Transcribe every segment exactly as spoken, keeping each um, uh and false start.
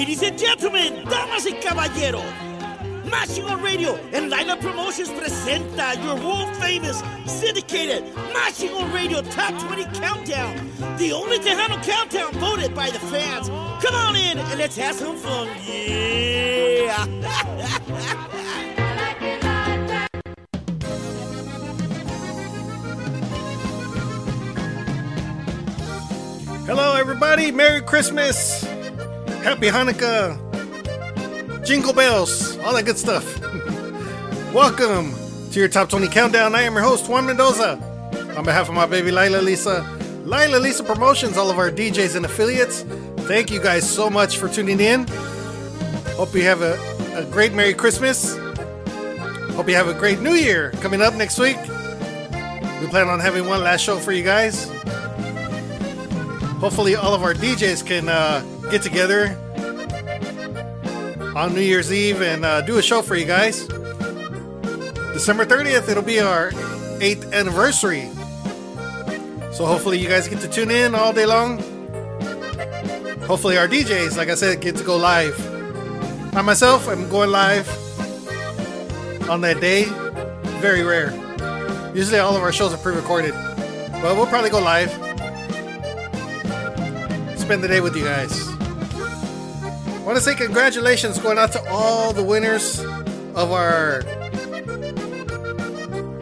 Ladies and gentlemen, damas y caballeros, Mashable Radio and Lineup Promotions presenta your world-famous, syndicated Mashable Radio Top twenty Countdown, the only Tejano countdown voted by the fans. Come on in and let's have some fun. Yeah! Hello, everybody. Merry Christmas. Happy Hanukkah. Jingle bells. All that good stuff. Welcome to your Top twenty Countdown. I am your host, Juan Mendoza. On behalf of my baby, Laila Lisa. Laila Lisa Promotions, all of our D Js and affiliates. Thank you guys so much for tuning in. Hope you have a, a great Merry Christmas. Hope you have a great New Year coming up next week. We plan on having one last show for you guys. Hopefully all of our D Js can uh, get together on New Year's Eve and uh, do a show for you guys. December thirtieth, it'll be our eighth anniversary. So hopefully you guys get to tune in all day long. Hopefully our D Js, like I said, get to go live. I myself am going live on that day. Very rare. Usually all of our shows are pre-recorded, but we'll probably go live. Spend the day with you guys. I want to say congratulations going out to all the winners of our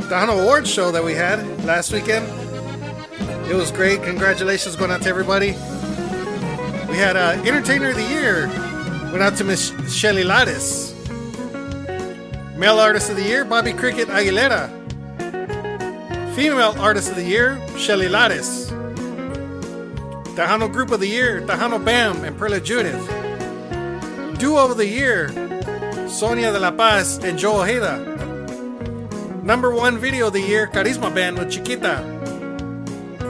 Tejano Awards show that we had last weekend. It was great. Congratulations going out to everybody. We had uh, Entertainer of the Year went out to Miss Shelly Lares. Male Artist of the Year, Bobby Cricket Aguilera. Female Artist of the Year, Shelly Lares. Tejano Group of the Year, Tejano Bam and Perla Judith. Duo of the Year, Sonia de la Paz and Joe Ojeda. Number one Video of the Year, Carisma Band with Chiquita.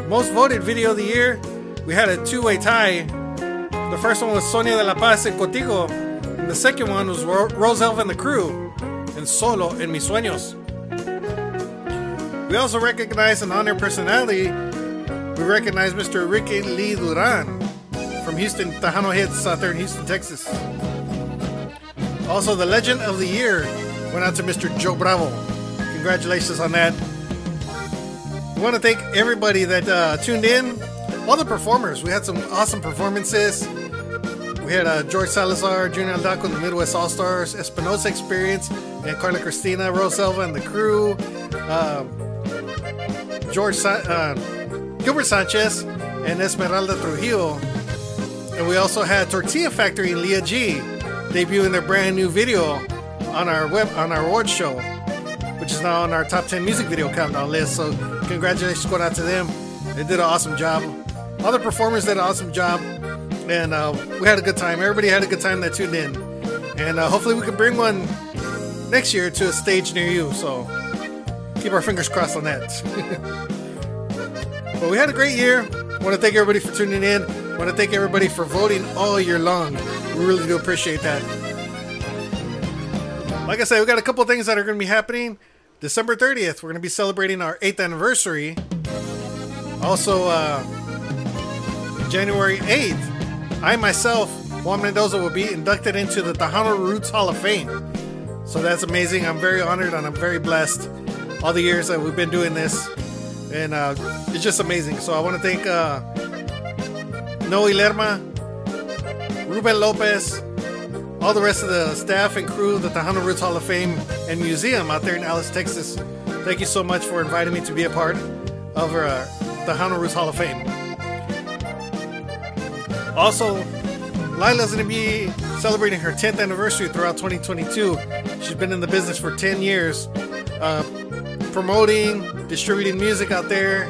Most voted Video of the Year, we had a two-way tie. The first one was Sonia de la Paz and Contigo. And the second one was Ro- Roselva and the Crew and Solo en Mis Sueños. We also recognize and honor personality. We recognize Mister Enrique Lee Duran from Houston, Tejano Hits, Southern Houston, Texas. Also, the Legend of the Year went out to Mister Joe Bravo. Congratulations on that. I want to thank everybody that uh, tuned in. All the performers. We had some awesome performances. We had uh, George Salazar, Junior Aldaco, and the Midwest All-Stars, Espinosa Experience, and Carla Cristina, Roselva, and the Crew. Uh, George Sa- uh Gilbert Sanchez and Esmeralda Trujillo. And we also had Tortilla Factory and Leah G debuting their brand new video on our web on our award show, which is now on our top ten music video countdown list. So congratulations going out to them. They did an awesome job. All the performers did an awesome job, and uh, we had a good time. Everybody had a good time that tuned in, and uh, hopefully we can bring one next year to a stage near you. So keep our fingers crossed on that. But we had a great year. I want to thank everybody for tuning in. I want to thank everybody for voting all year long. We really do appreciate that. Like I said, we got a couple things that are going to be happening. December thirtieth, we're going to be celebrating our eighth anniversary. Also, uh, January eighth, I myself, Juan Mendoza, will be inducted into the Tejano Roots Hall of Fame. So that's amazing. I'm very honored and I'm very blessed. All the years that we've been doing this. And uh, it's just amazing. So I want to thank uh, Noe Lerma, Ruben Lopez, all the rest of the staff and crew of the Tejano Roots Hall of Fame and Museum out there in Alice, Texas. Thank you so much for inviting me to be a part of uh, the Tejano Roots Hall of Fame. Also, Lila's going to be celebrating her tenth anniversary throughout twenty twenty-two. She's been in the business for ten years. Uh, promoting, distributing music out there,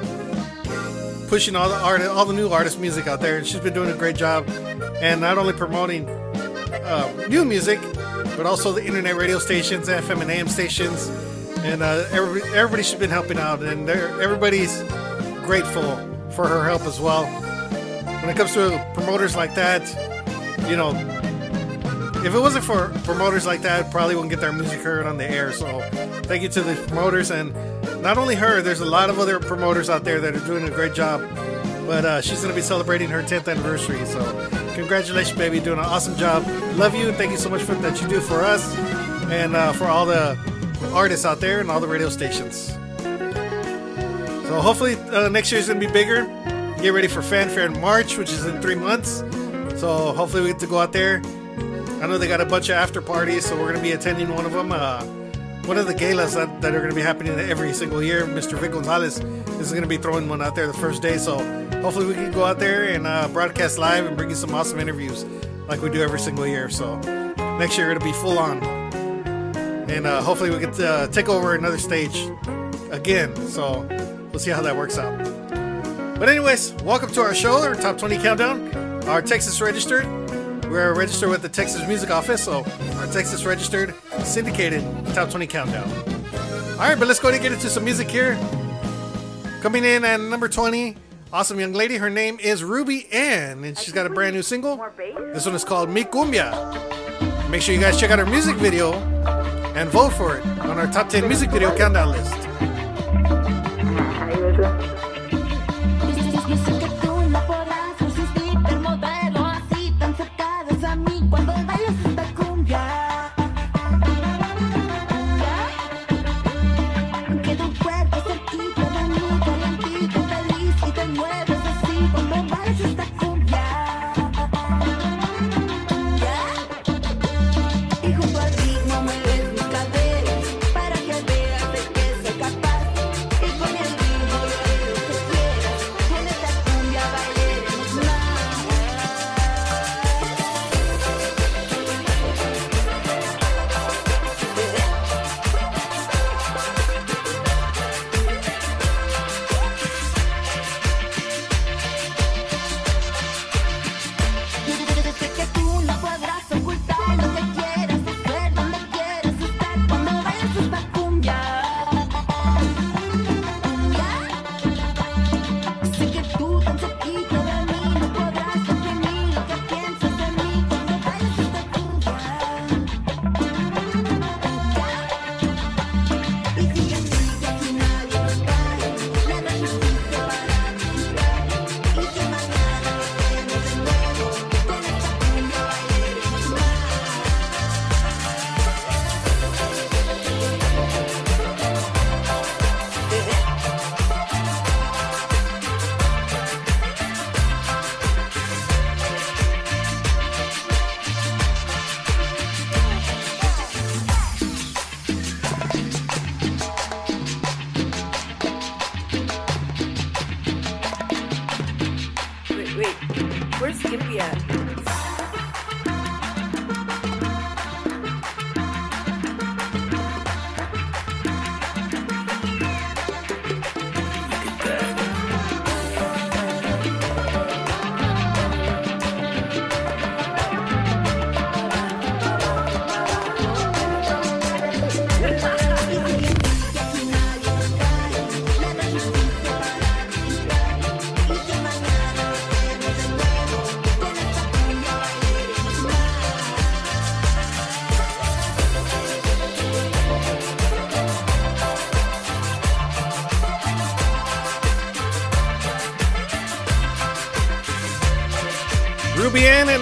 pushing all the art, all the new artist music out there, and she's been doing a great job. And not only promoting uh, new music, but also the internet radio stations, F M and A M stations, and uh, every, everybody she's been helping out, and everybody's grateful for her help as well. When it comes to promoters like that, you know, if it wasn't for promoters like that, probably wouldn't get their music heard on the air. So thank you to the promoters, and not only her, there's a lot of other promoters out there that are doing a great job. But uh, she's going to be celebrating her tenth anniversary, so Congratulations, baby. You're doing an awesome job. Love you. Thank you so much for that you do for us and uh, for all the artists out there and all the radio stations. So hopefully uh, next year's going to be bigger. Get ready for Fanfare in March, which is in three months. So hopefully we get to go out there. I know they got a bunch of after parties, so we're going to be attending one of them. Uh, one of the galas that, that are going to be happening every single year. Mister Vic Gonzalez is going to be throwing one out there the first day. So hopefully we can go out there and uh, broadcast live and bring you some awesome interviews like we do every single year. So next year it'll be full on. And uh, hopefully we can uh, take over another stage again. So we'll see how that works out. But anyways, welcome to our show, our Top twenty Countdown. Our Texas Registered. We're registered with the Texas Music Office, so our Texas Registered syndicated Top twenty Countdown. Alright, but let's go ahead and get into some music here. Coming in at number twenty, awesome young lady. Her name is Ruby Ann, and she's got a brand new single. This one is called Mi Cumbia. Make sure you guys check out her music video and vote for it on our Top ten Music Video Countdown list.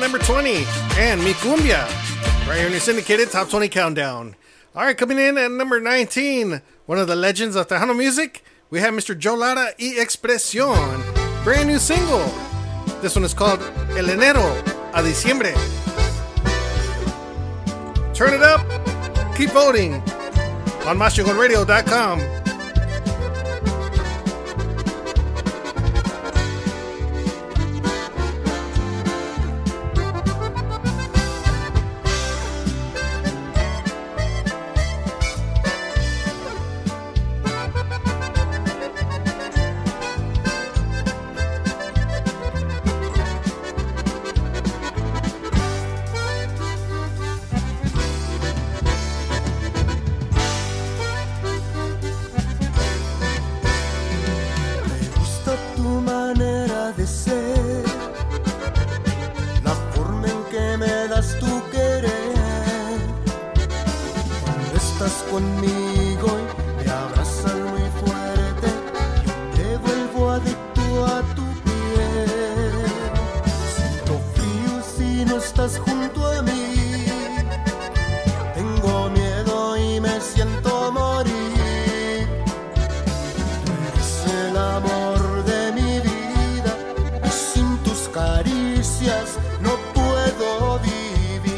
Number twenty and Mi Cumbia, right here in your syndicated Top twenty Countdown. All right, coming in at number nineteen, one of the legends of Tejano music, we have Mister Joe Lara y Expresión, brand new single. This one is called El Enero a Diciembre. Turn it up, keep voting on Más Chingón Radio dot com. Adicto a tu piel, siento frío. estás junto a mí. Tengo miedo y me siento morir. Tú eres el amor de mi vida y sin tus caricias no puedo vivir.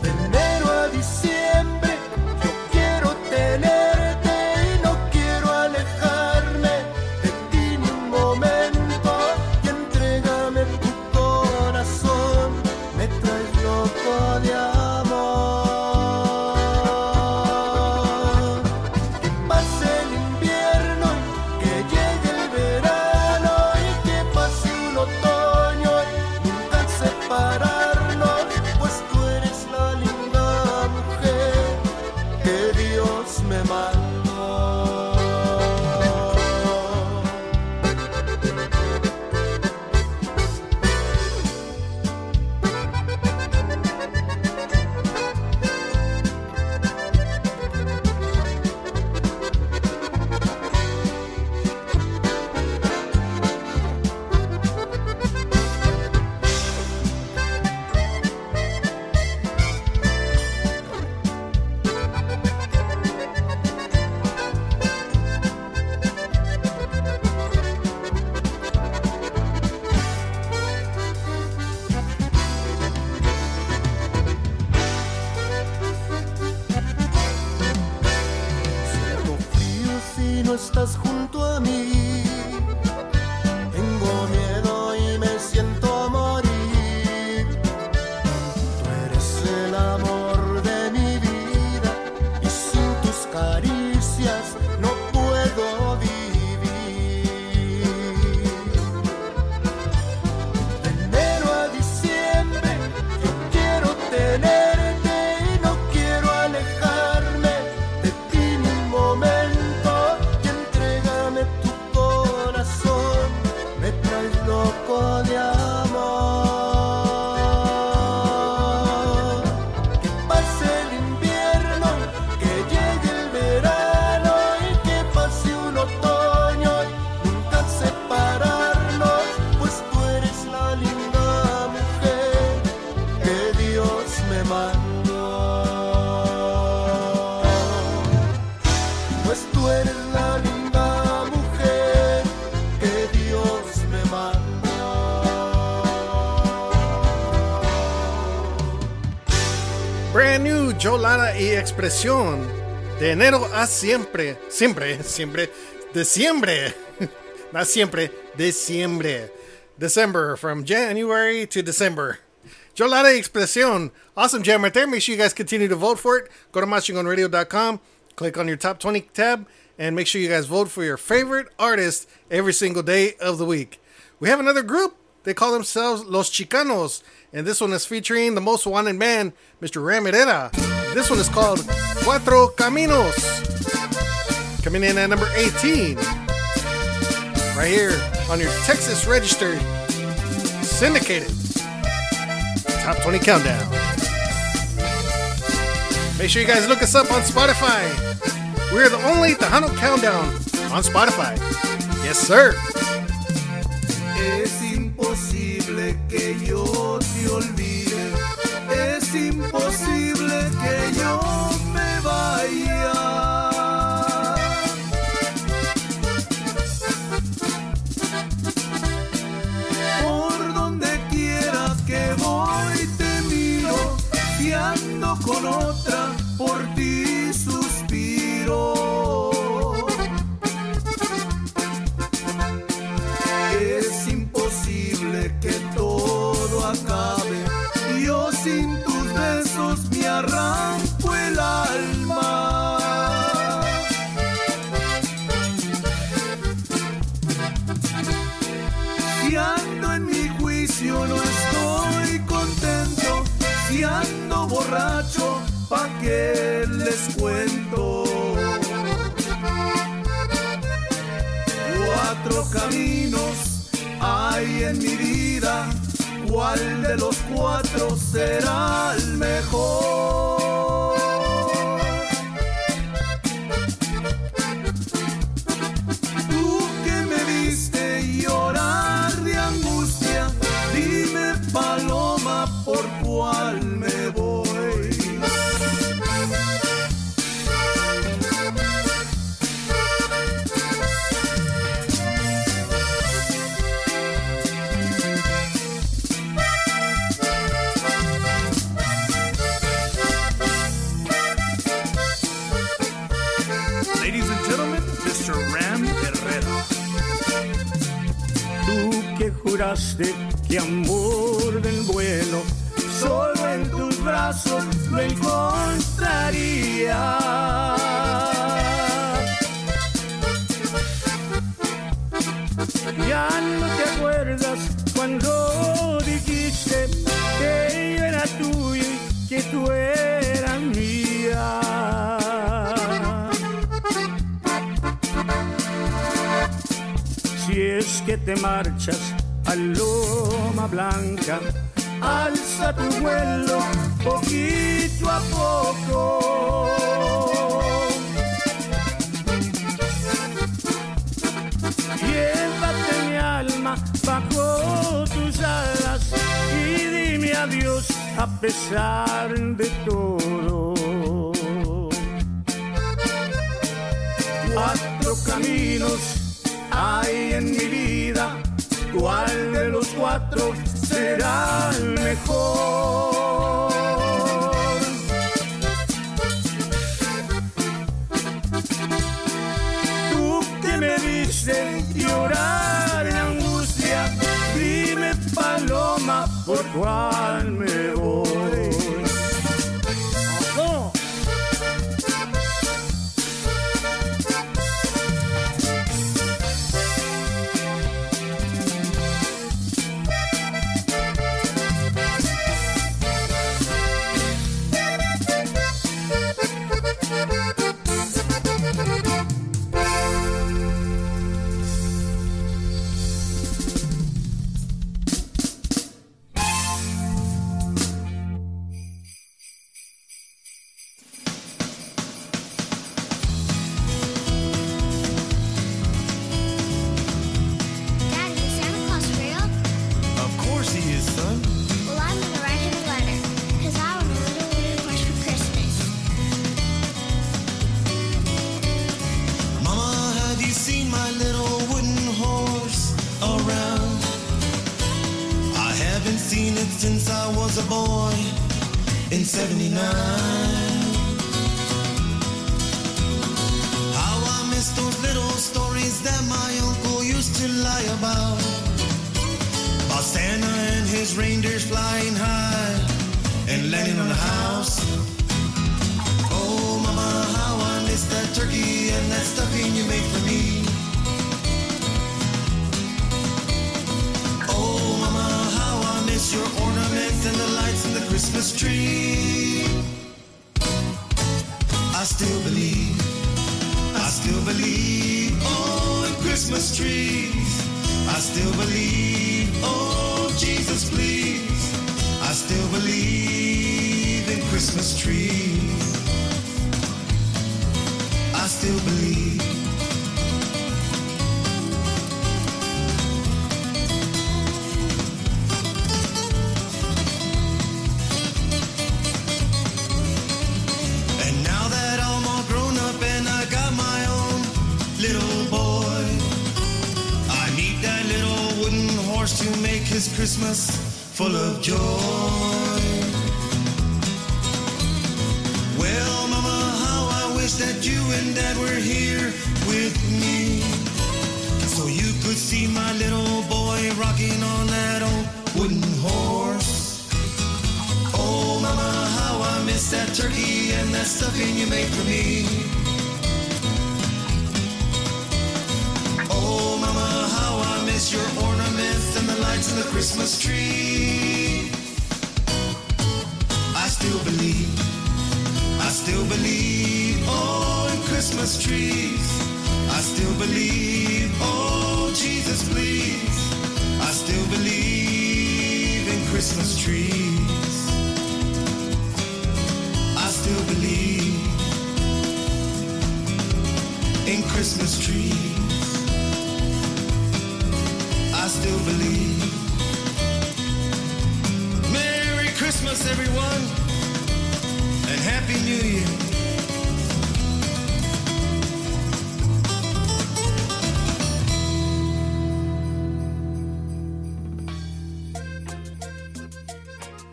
De enero a diciembre yo quiero tener. Estás junto a mí. Tengo miedo y me siento morir. Tú eres el amor de mi vida y sin tus caricias no puedo vivir. De enero a diciembre yo quiero tener. De amor, que pase el invierno, que llegue el verano y que pase un otoño, nunca separarnos, pues tú eres la linda mujer que Dios me mandó, pues tú eres la linda. Brand new, Joe Lara y Expresión. De enero a siempre. Siempre, siempre. Diciembre. Not siempre. Diciembre. December. From January to December. Joe Lara y Expresión. Awesome jam right there. Make sure you guys continue to vote for it. Go to Machingonradio dot com. Click on your top twenty tab. And make sure you guys vote for your favorite artist every single day of the week. We have another group. They call themselves Los Chicanos. And this one is featuring the most wanted man, Mister Ram Herrera. This one is called Cuatro Caminos. Coming in at number eighteen. Right here on your Texas Registered Syndicated Top twenty Countdown. Make sure you guys look us up on Spotify. We're the only Tejano Countdown on Spotify. Yes, sir. Que yo te olvide, es imposible que yo me vaya. Por donde quiera que voy te miro, y ando con otra, por ti suspiro. Es imposible que todo acabe, yo sin tus besos me arranco el alma. Si ando en mi juicio no estoy contento, si ando borracho, ¿pa' qué les cuento? Cuatro caminos hay en mi vida, ¿cuál de los cuatro será el mejor? Tú que me viste llorar de angustia. juraste que amor del bueno solo en tus brazos lo encontraría. Ya no te acuerdas cuando dijiste que yo era tuyo y que tú eras mía. Si es que te marchas a Loma Blanca, alza tu vuelo poquito a poco. Llévate mi alma bajo tus alas y dime adiós a pesar de todo. Cuatro caminos hay en mi vida, ¿cuál de los cuatro será el mejor? Tú que me diste llorar en angustia, dime, paloma, ¿por cuál me voy?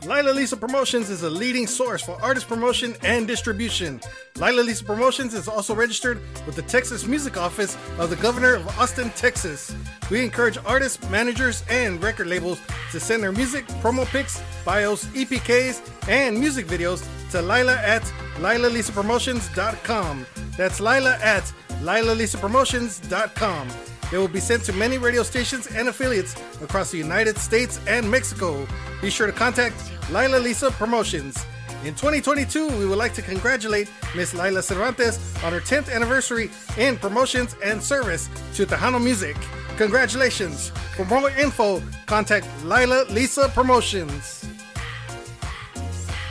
Lila Lisa Promotions is a leading source for artist promotion and distribution. Lila Lisa Promotions is also registered with the Texas Music Office of the Governor of Austin, Texas. We encourage artists, managers, and record labels to send their music, promo pics, bios, E P Ks, and music videos to Lila at Lila Lisa Promotions dot com. That's Lila at Lila Lisa Promotions dot com. It will be sent to many radio stations and affiliates across the United States and Mexico. Be sure to contact Lila Lisa Promotions. In twenty twenty-two, we would like to congratulate Miss Lila Cervantes on her tenth anniversary in promotions and service to Tejano music. Congratulations. For more info, contact Lila Lisa Promotions.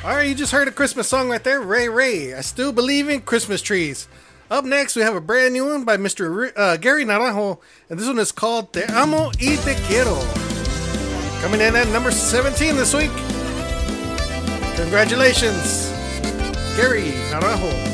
All right, you just heard a Christmas song right there, Ray Ray. I still believe in Christmas trees. Up next, we have a brand new one by Mister Uh, Gary Naranjo, and this one is called Te Amo y Te Quiero. Coming in at number seventeen this week. Congratulations, Gary Naranjo.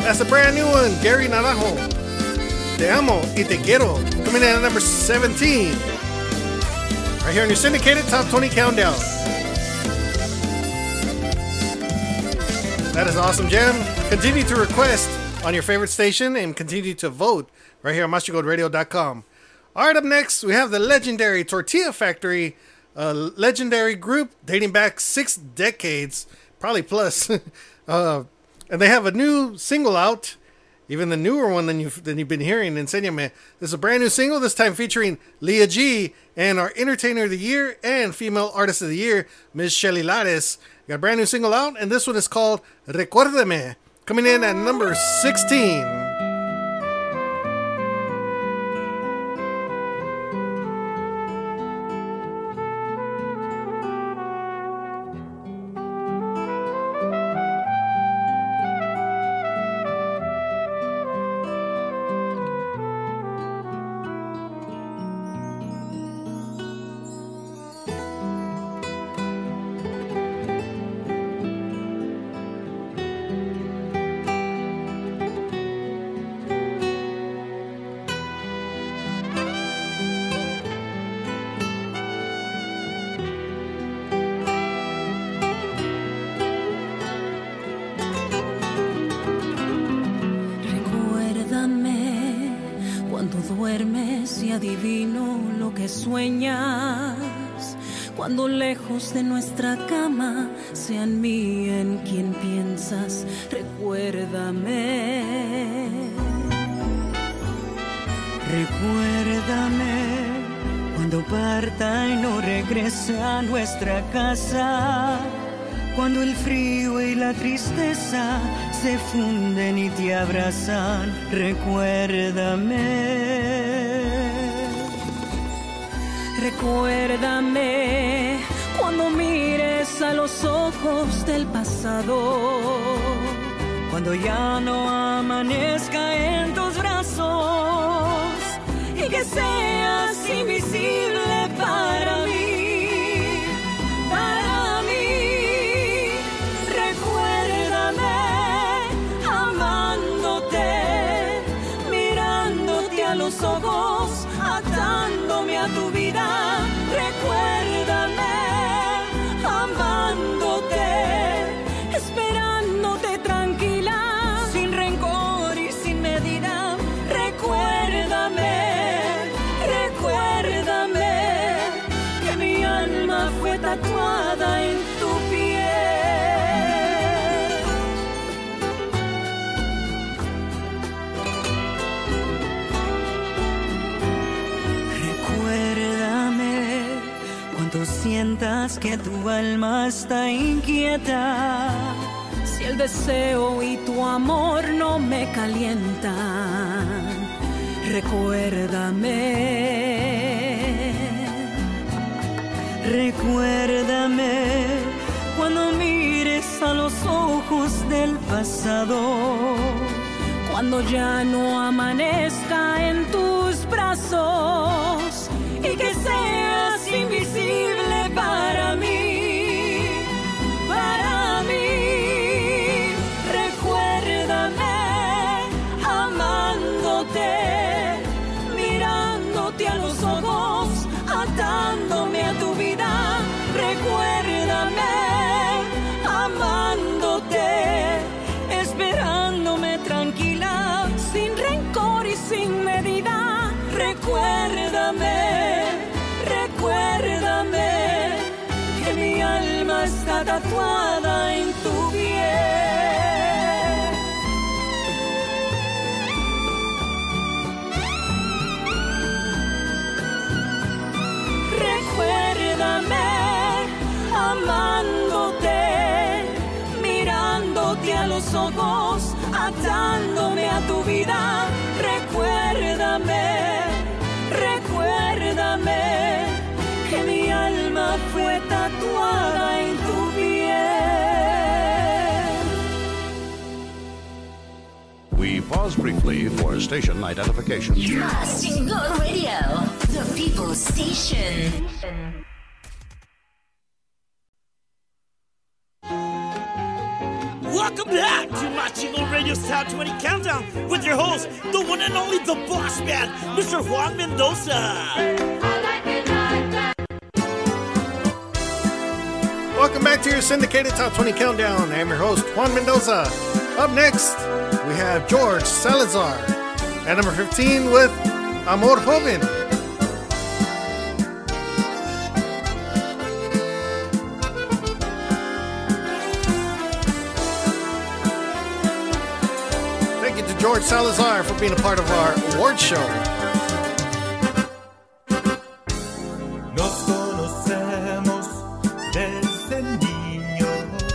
That's a brand new one, Gary Naranjo. Te Amo y Te Quiero. Coming in at number seventeen. Right here on your syndicated Top twenty Countdown. That is an awesome jam. Continue to request on your favorite station and continue to vote right here on Master Gold Radio dot com. All right, up next, we have the legendary Tortilla Factory, a legendary group dating back six decades, probably plus. uh... And they have a new single out, even the newer one than you've, than you've been hearing, Enséñame. This is a brand new single, this time featuring Leah G and our Entertainer of the Year and Female Artist of the Year, Miz Shelly Lares. Got a brand new single out, and this one is called Recuérdame, coming in at number sixteen. De nuestra cama, sea en mí en quien piensas, recuérdame. Recuérdame cuando parta y no regrese a nuestra casa, cuando el frío y la tristeza se funden y te abrazan, recuérdame. Recuérdame cuando mires a los ojos del pasado, cuando ya no amanezca en tus brazos y que seas invisible para mí, para mí. Recuérdame amándote, mirándote a los ojos, atándome a tu vida. Recuérdame amándote, esperándote tranquila, sin rencor y sin medida. Recuérdame, recuérdame que mi alma fue tatuada en tu piel. Recuérdame cuando sientas que tu alma está inquieta, si el deseo y tu amor no me calientan, recuérdame. Recuérdame cuando mires a los ojos del pasado, cuando ya no amanezca en tus brazos y que seas invisible para mí, para mí. Recuérdame amándote, mirándote a los ojos, atándome a tu vida. Recuérdame amándote, esperándome tranquila, sin rencor y sin medida. Recuérdame, recuérdame que mi alma está tatuada en tu piel. Recuérdame amándote, mirándote a los ojos, atándome a tu vida. Recuérdame, recuérdame que mi alma fue tatuada en tu piel. We pause briefly for station identification. Más Chingón Radio, the People's Station. Welcome back to Más Chingón Radio's Top twenty Countdown with your host, the one and only, the boss man, Mister Juan Mendoza. Welcome back to your syndicated Top twenty Countdown. I'm your host, Juan Mendoza. Up next, we have George Salazar at number fifteen with Amor Joven. Thank you to George Salazar for being a part of our award show. Nos conocemos desde niños.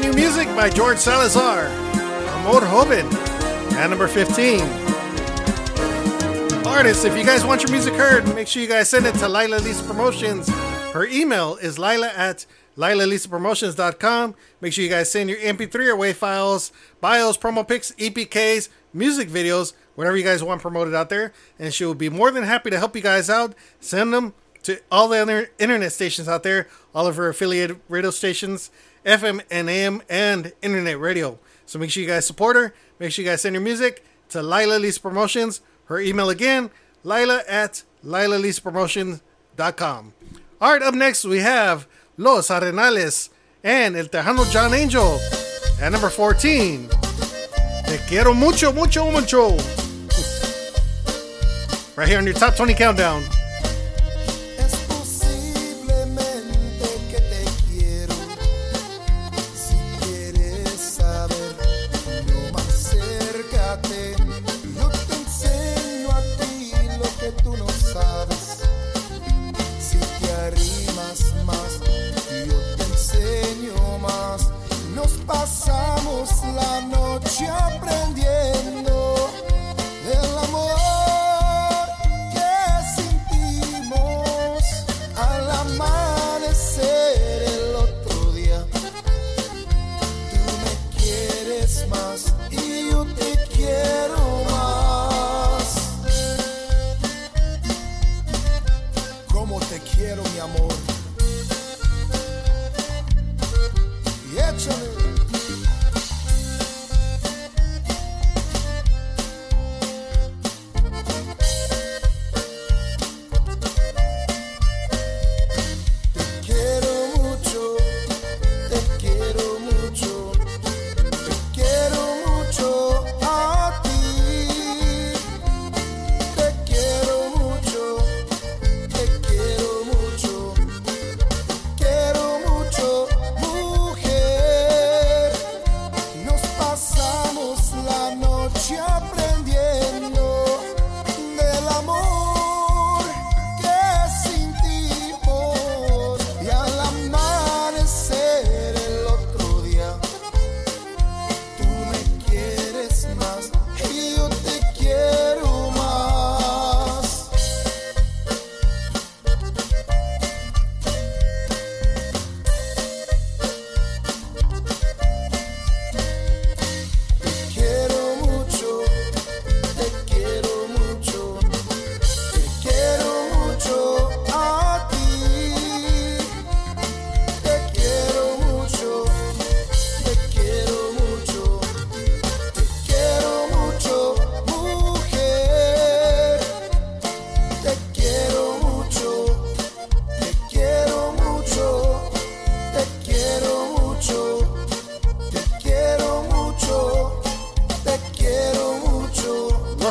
brand new music by George Salazar, Amor Joven, at number fifteen. Artists, if you guys want your music heard, make sure you guys send it to Laila Lisa Promotions. Her email is Laila at Laila Lisa Promotions dot com. Make sure you guys send your M P three or WAV files, bios, promo pics, E P Ks, music videos, whatever you guys want promoted out there, and she will be more than happy to help you guys out. Send them to all the other internet stations out there, all of her affiliated radio stations, F M and A M and internet radio. So make sure you guys support her. Make sure you guys send your music to Laila Lisa Promotions. Her email again, Laila at Laila Lisa Promotions dot com. All right, up next we have Los Arenales and El Tejano John Angel at number fourteen. Te quiero mucho, mucho, mucho. Right here on your top twenty countdown.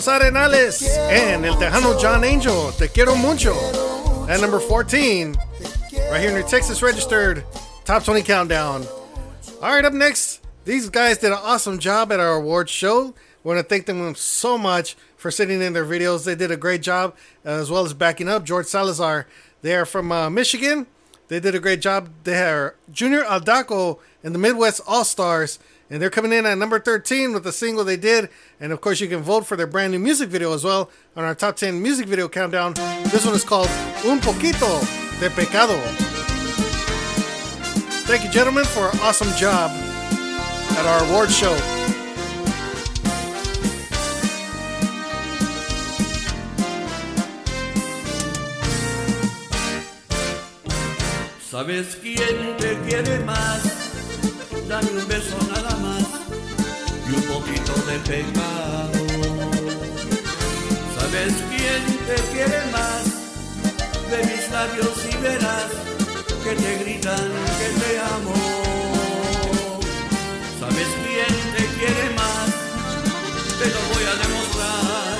Arenales and El Tejano John Angel, Te Quiero Mucho, at number fourteen, right here in your Texas Registered Top twenty Countdown. Alright, up next, these guys did an awesome job at our awards show. We want to thank them so much for sending in their videos. They did a great job, as well as backing up George Salazar. They are from uh, Michigan. They did a great job. They are Junior Aldaco and the Midwest All-Stars. And they're coming in at number thirteen with the single they did. And of course, you can vote for their brand new music video as well on our top ten music video countdown. This one is called Un Poquito de Pecado. Thank you, gentlemen, for an awesome job at our award show. ¿Sabes quién te quiere más? Dame un beso nada más y un poquito de pecado. ¿Sabes quién te quiere más? De mis labios y verás que te gritan que te amo. ¿Sabes quién te quiere más? Te lo voy a demostrar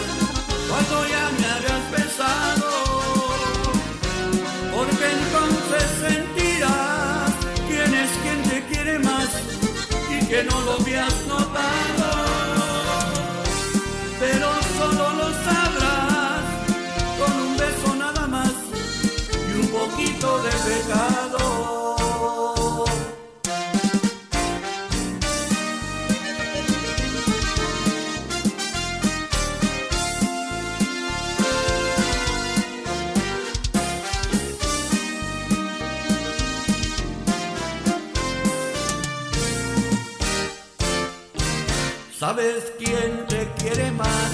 cuando ya me hagas pensado, porque entonces sentirás quién es quien te quiere más y que no lo habías notado, pero solo lo sabrás con un beso nada más y un poquito de pecado. ¿Sabes quién te quiere más?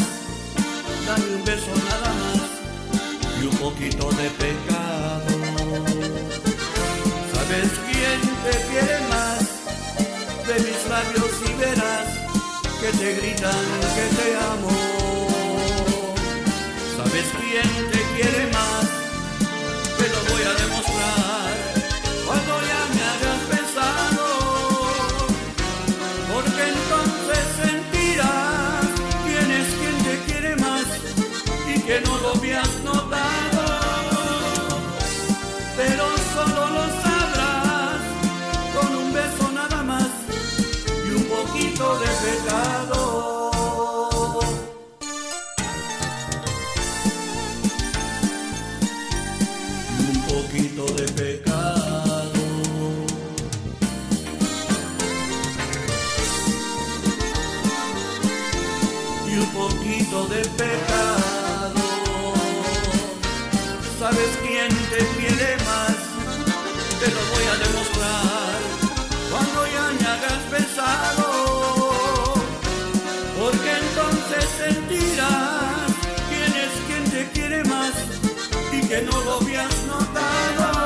Dame un beso nada más y un poquito de pecado. ¿Sabes quién te quiere más? De mis labios y verás que te gritan que te amo. ¿Sabes quién te quiere más? Te lo voy a demostrar cuando ya me hagas pensado, porque entonces sentirás quién es quien te quiere más y que no lo habías notado, pero solo lo sabrás con un beso nada más y un poquito de pecado. De pecado. Y un poquito de pecado. ¿Sabes quién te quiere más? Te lo voy a demostrar cuando ya me hagas pensado, porque entonces sentirás quién es quien te quiere más y que no lo veas notado.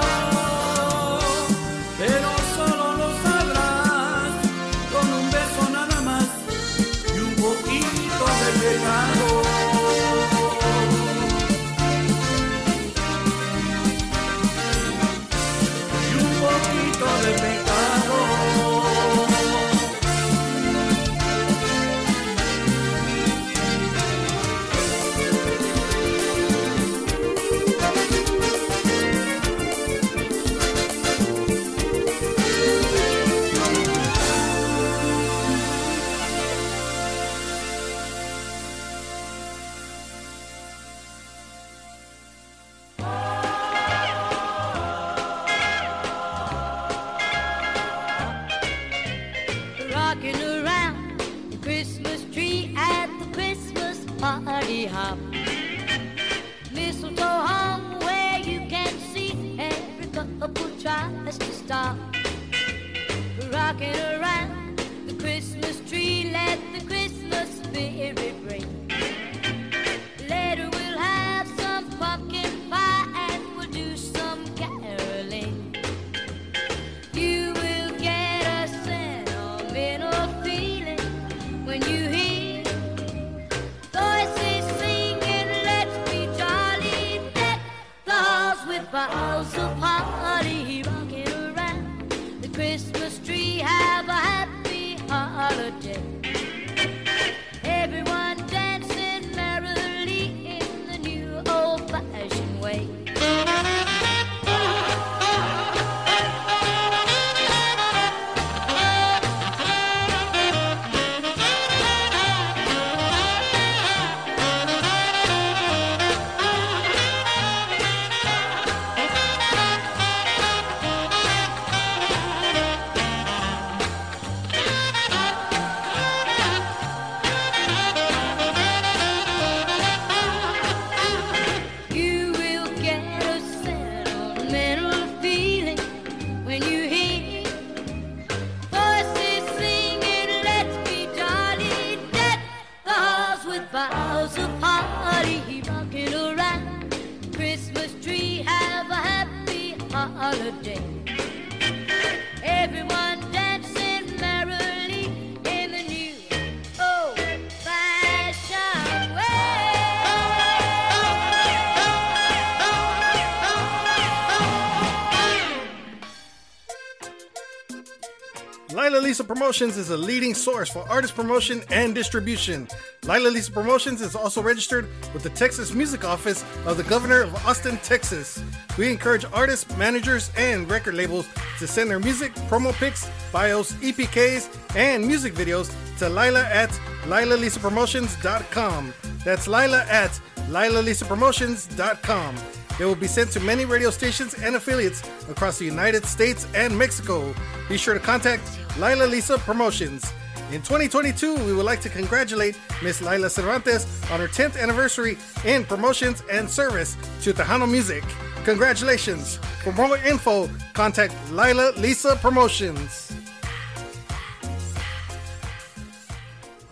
Promotions is a leading source for artist promotion and distribution. Lila Lisa Promotions is also registered with the Texas Music Office of the Governor of Austin, Texas. We encourage artists, managers, and record labels to send their music, promo pics, bios, E P Ks, and music videos to Lila at Lila Lisa Promotions dot com. That's Lila at Lila Lisa Promotions dot com. It will be sent to many radio stations and affiliates across the United States and Mexico. Be sure to contact Lila Lisa Promotions. In twenty twenty-two, we would like to congratulate Miss Lila Cervantes on her tenth anniversary in promotions and service to Tejano music. Congratulations. For more info, contact Lila Lisa Promotions.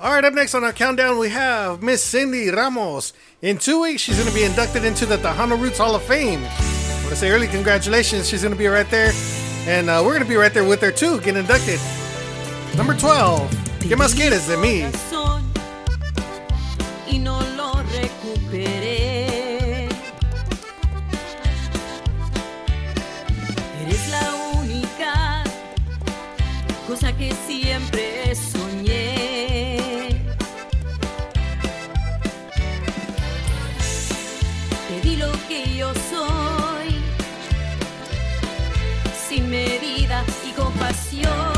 Alright, up next on our countdown we have Miss Cindy Ramos. In two weeks she's going to be inducted into the Tejano Roots Hall of Fame. I want to say early congratulations. She's going to be right there. And uh, we're going to be right there with her too, getting inducted. Number twelve, ¿Qué más quieres de mí? Y no lo recuperé. Eres la única cosa que siempre soñé. Te di lo que yo soy, sin medida y compasión.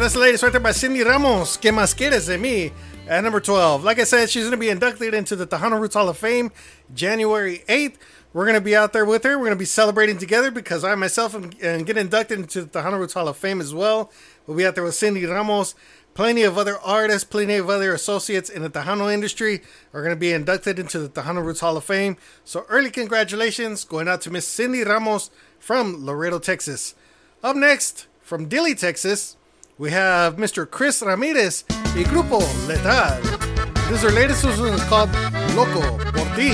That's the latest right there by Cindy Ramos, ¿Qué más quieres de mí? At number twelve. Like I said, she's going to be inducted into the Tejano Roots Hall of Fame January eighth. We're going to be out there with her. We're going to be celebrating together because I myself am, am getting inducted into the Tejano Roots Hall of Fame as well. We'll be out there with Cindy Ramos. Plenty of other artists, plenty of other associates in the Tejano industry are going to be inducted into the Tejano Roots Hall of Fame. So early congratulations going out to Miss Cindy Ramos from Laredo, Texas. Up next, from Dilly, Texas, we have Mister Chris Ramirez y Grupo Letal. This is their latest song called Loco Por Ti.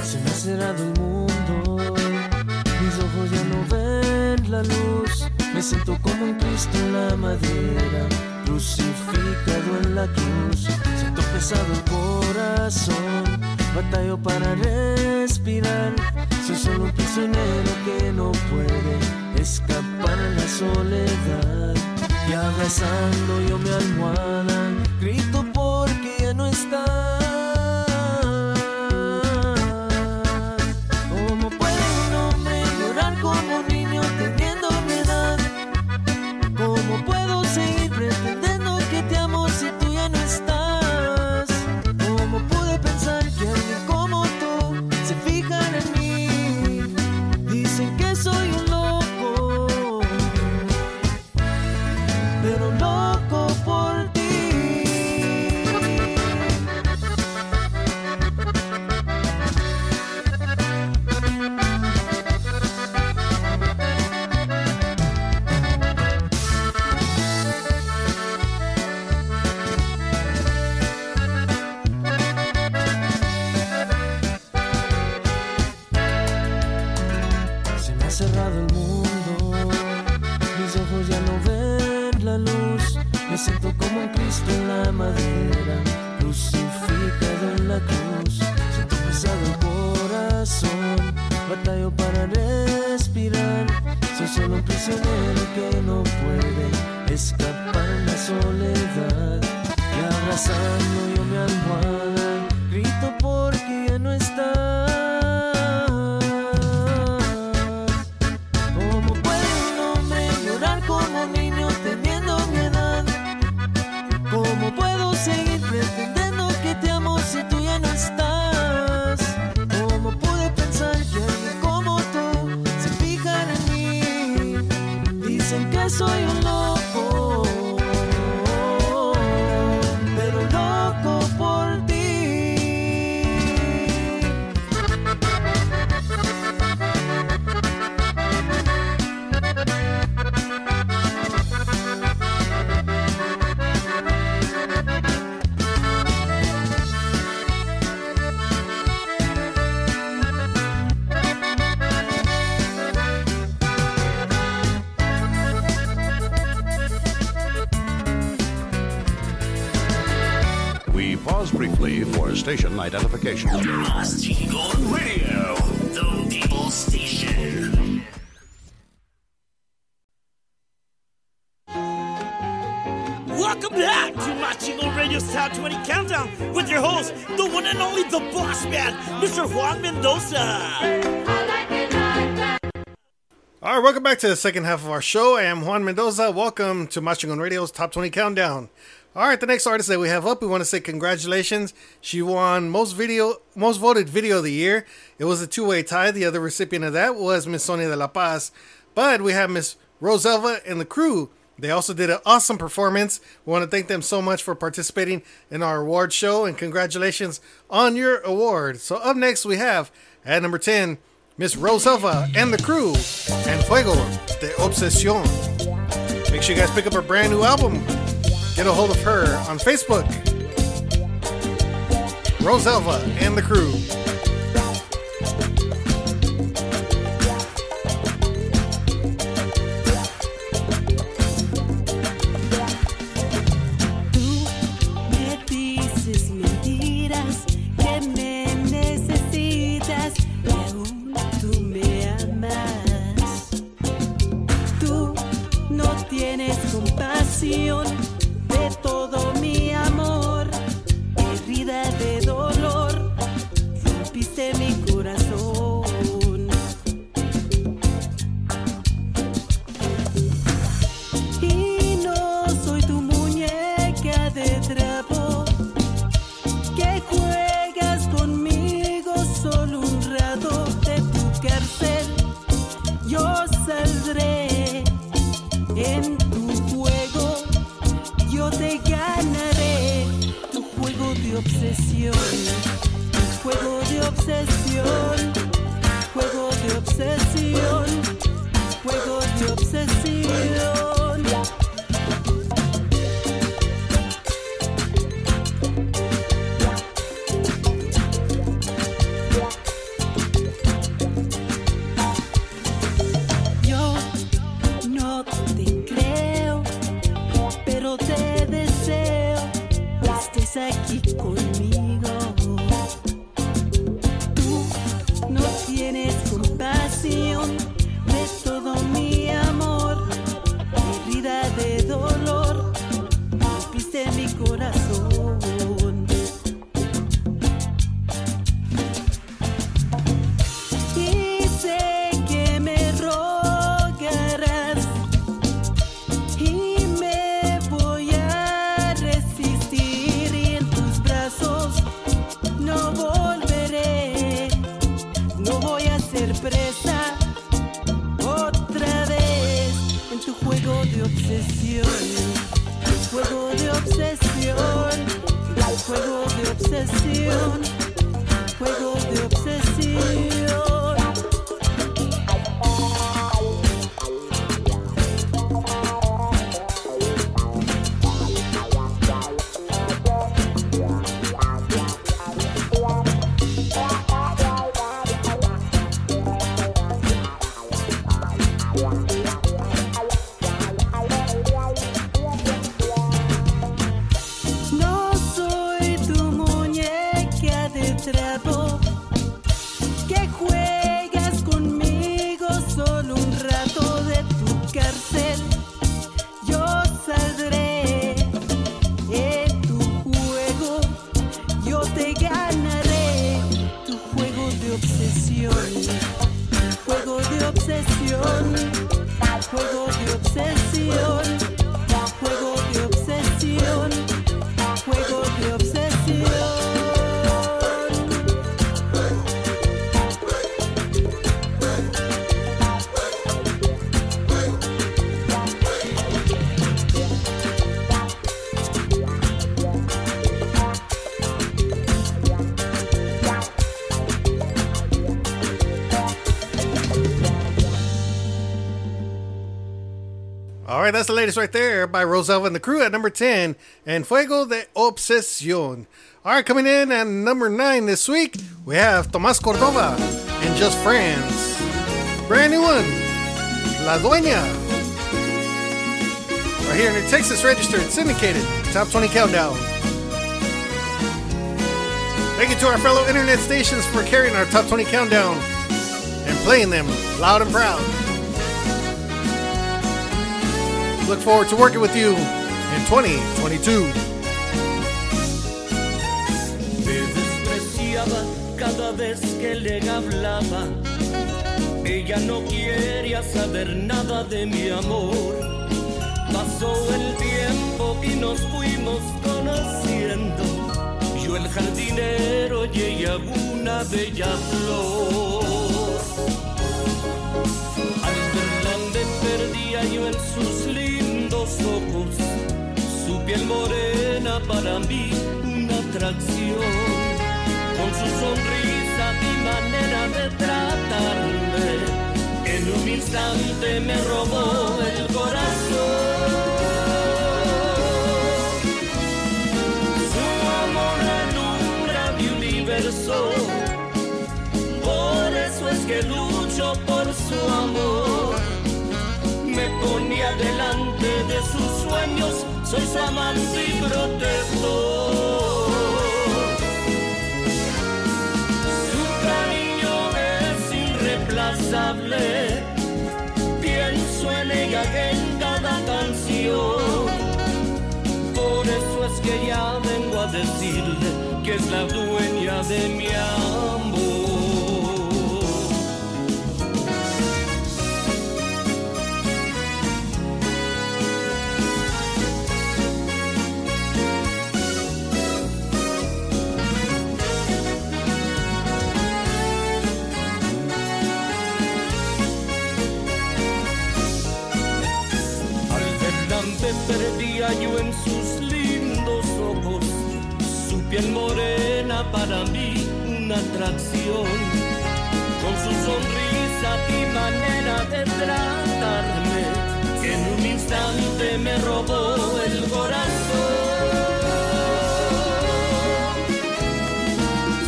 Se me ha cerrado el mundo, mis ojos ya no ven la luz, me siento como un Cristo en la madera, crucificado en la cruz. Siento pesado el corazón, batallo para respirar. Soy solo un prisionero que no puede escapar a la soledad. Y abrazando yo mi almohada, grito porque ya no está. Pero loco por ti. me siento como un Cristo en la madera, crucificado en la cruz. Siento pesado el corazón, batallo para respirar. Soy solo un prisionero que no puede escapar la soledad. Y abrazando yo mi almohada, grito porque ya no está. Soy un loco, pero loco por ti. Briefly for station identification. Lost Eagle Radio, the People Station. Welcome back to Lost Eagle Radio's Top twenty Countdown with your host, the one and only, the boss man, Mister Juan Mendoza. All right, welcome back to the second half of our show. I am Juan Mendoza. Welcome to Lost Eagle Radio's Top twenty Countdown. All right, the next artist that we have up, we want to say congratulations. She won most video, most voted video of the year. It was a two-way tie. The other recipient of that was Miss Sonia de la Paz. But we have Miss Roselva and the crew. They also did an awesome performance. We want to thank them so much for participating in our award show, and congratulations on your award. So up next we have, at number ten, Miss Roselva and the crew, and Fuego de Obsesión. Make sure you guys pick up her brand new album. Get a hold of her on Facebook. Roselva and the crew. trapo, que juegas conmigo solo un rato de tu cárcel. Yo saldré de tu juego, yo te ganaré. Tu juego de obsesión, juego de obsesión, juego de obsesión. All right, that's the latest right there by Roselva and the crew at number ten, and Fuego de Obsesión. All right, coming in at number nine this week, we have Tomás Córdoba and Just Friends. Brand new one, La Dueña. Right here in the Texas Registered Syndicated Top twenty Countdown. Thank you to our fellow internet stations for carrying our Top twenty Countdown and playing them loud and proud. Look forward to working with you in twenty twenty-two. Me despreciaba cada vez que le hablaba. Ella no quería saber nada de mi amor. Pasó el tiempo y nos fuimos conociendo. Yo el jardinero y ella una bella flor. Al verla me perdía yo en sus líneas. Ojos, su piel morena para mí una atracción, con su sonrisa y manera de tratarme, en un instante me robó el corazón. Su amor alumbra mi universo, por eso es que lucho por su amor. Me ponía delante de sus sueños, soy su amante y protector. Su cariño es irreemplazable, pienso en ella en cada canción. Por eso es que ya vengo a decirle que es la dueña de mi amor. Perdía yo en sus lindos ojos, su piel morena para mí una atracción, con su sonrisa y manera de tratarme, en un instante me robó el corazón.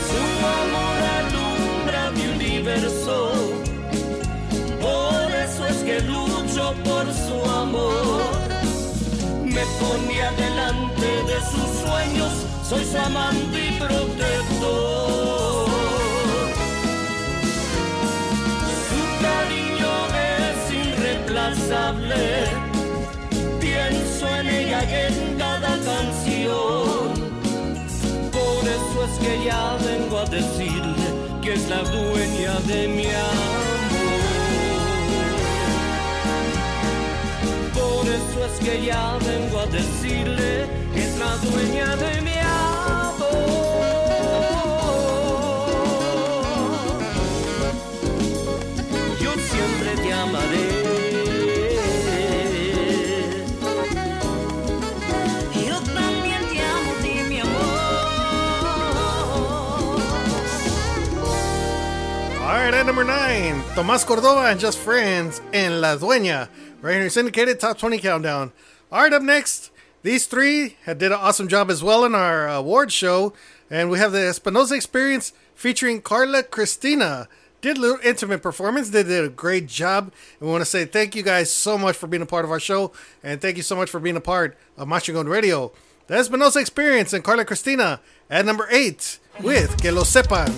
Su amor alumbra mi universo, por eso es que lucho por su amor. Me ponía delante de sus sueños, soy su amante y protector. Su cariño es irreemplazable, pienso en ella y en cada canción. Por eso es que ya vengo a decirle que es la dueña de mi alma. Eso es que ya vengo a decirle, es la dueña de mi amor. Yo siempre te amaré. Yo también te amo a ti, mi amor. All right, at number nine, Tomás Córdoba and Just Friends and La Dueña. Right here, syndicated top twenty countdown. All right, up next, these three did an awesome job as well in our award show, and we have the Espinosa Experience featuring Carla Cristina. Did a little intimate performance. They did a great job, and we want to say thank you guys so much for being a part of our show, and thank you so much for being a part of Macho Gold Radio. The Espinosa Experience and Carla Cristina at number eight. with Que Lo Sepan.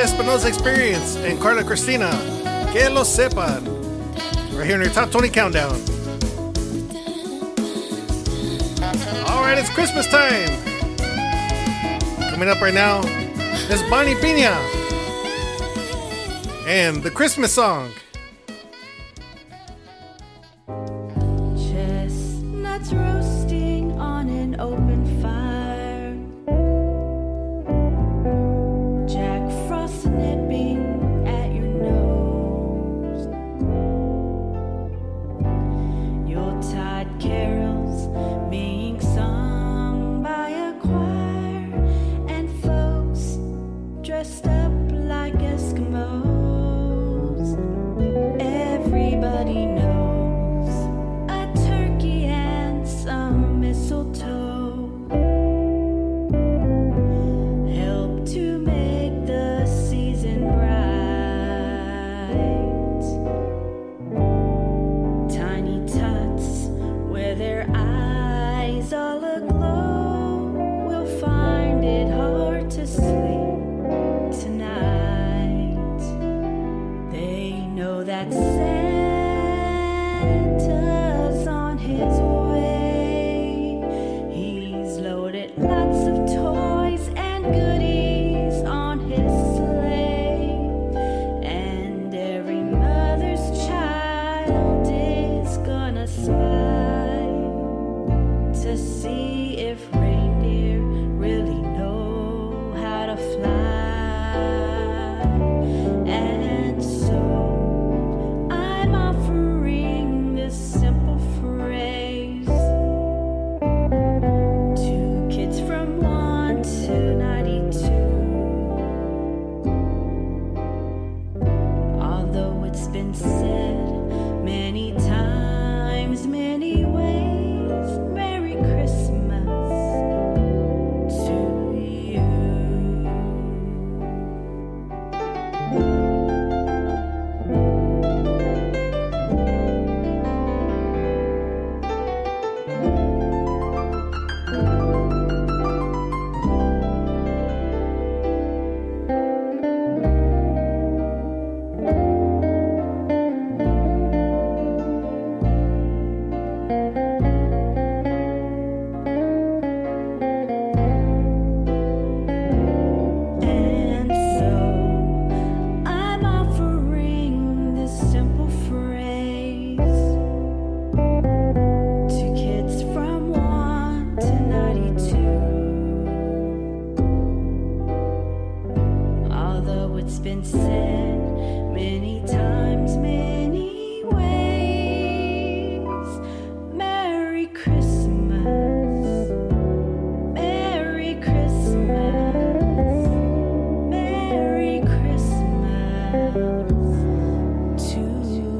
Espinosa Experience and Carla Cristina, Que Lo Sepan, right here in your Top twenty Countdown. Alright, it's Christmas time. Coming up right now is Bonnie Pina and the Christmas song. Chestnuts roasting on an open fire, nipping at your nose, Yuletide carols being sung by a choir, and folks dressed up like Eskimos. It's been said many times, many ways. Merry Christmas, Merry Christmas, Merry Christmas to you.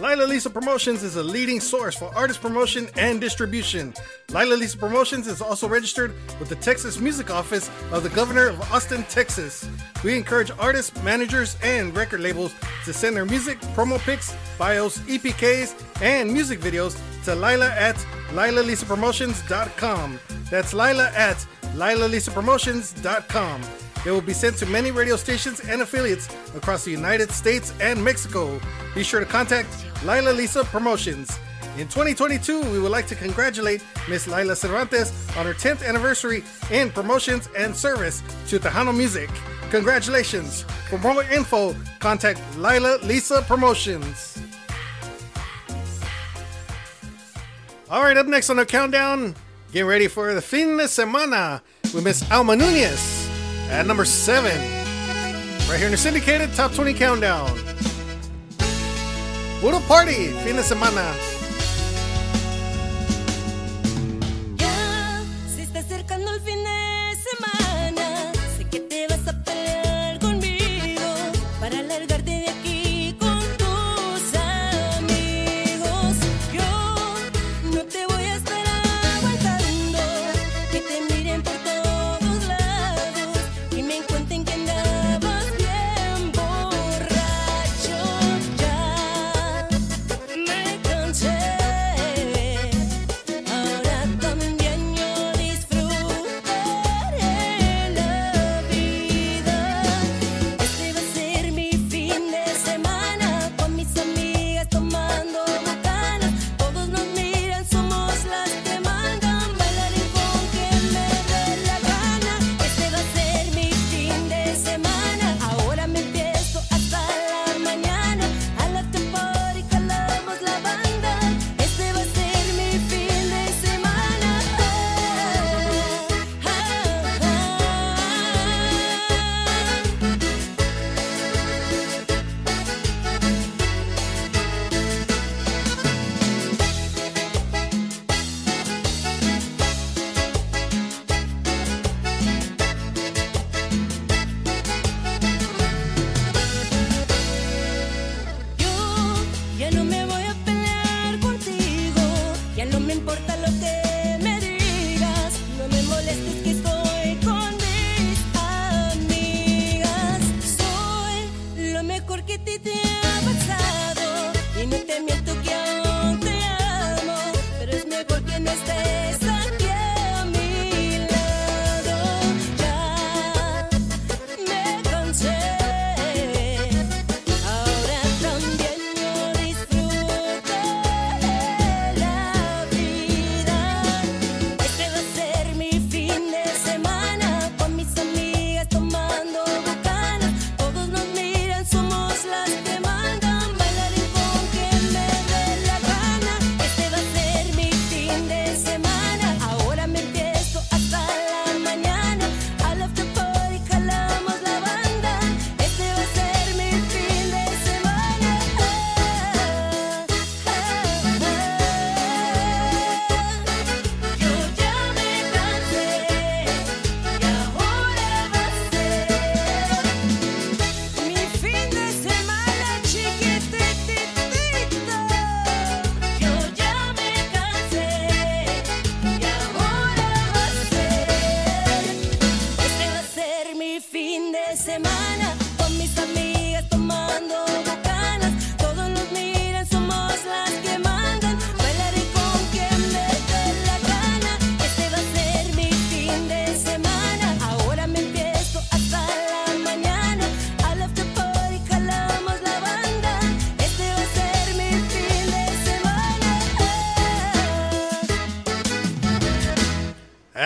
Lila Lisa Promotions is a leading source for artist promotion and distribution. Lila Lisa Promotions is also registered with the Texas Music Office of the Governor of Austin, Texas. We encourage artists, managers, and record labels to send their music, promo pics, bios, E P Ks, and music videos to Lila at Lila Lisa Promotions dot com. That's Lila at Lila Lisa Promotions dot com. It will be sent to many radio stations and affiliates across the United States and Mexico. Be sure to contact Lila Lisa Promotions. In twenty twenty-two, we would like to congratulate Miss Lila Cervantes on her tenth anniversary in promotions and service to Tejano music. Congratulations. For more info, contact Lila Lisa Promotions. All right, up next on the countdown, get ready for the Fin de Semana with Miss Alma Nunez at number seven. Right here in the syndicated Top twenty Countdown. Puro party, fin de semana. Ya se está acercando el fin de semana. Sé que te vas a pelear conmigo para largarte de aquí con tus amigos. Yo no te voy a estar aguantando que te miren por todos lados y me encuentren que andabas bien borracho.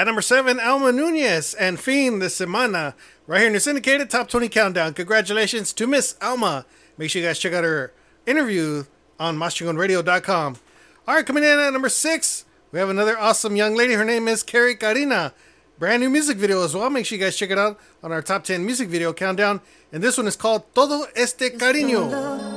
At number seven, Alma Nunez and Fin de Semana. Right here in the syndicated top twenty countdown. Congratulations to Miss Alma. Make sure you guys check out her interview on Mas Chingon Radio dot com. All right, coming in at number six, we have another awesome young lady. Her name is Carrie Carina. Brand new music video as well. Make sure you guys check it out on our top ten music video countdown. And this one is called Todo Este Cariño.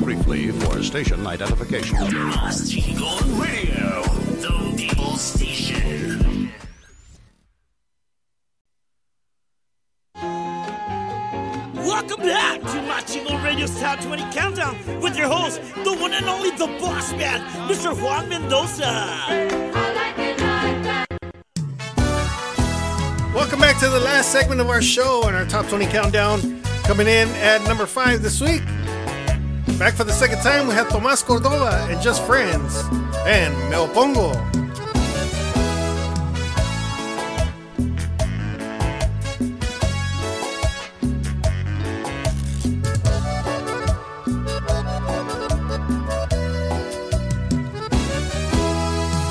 Briefly for station identification. Mas Chingon Radio, the people station. Welcome back to Mas Chingon Radio's Top twenty Countdown with your host, the one and only, the boss man, Mister Juan Mendoza. Welcome back to the last segment of our show and our Top twenty Countdown. Coming in at number five this week. Back for the second time, we have Tomas Cordova and Just Friends, and Me Opongo.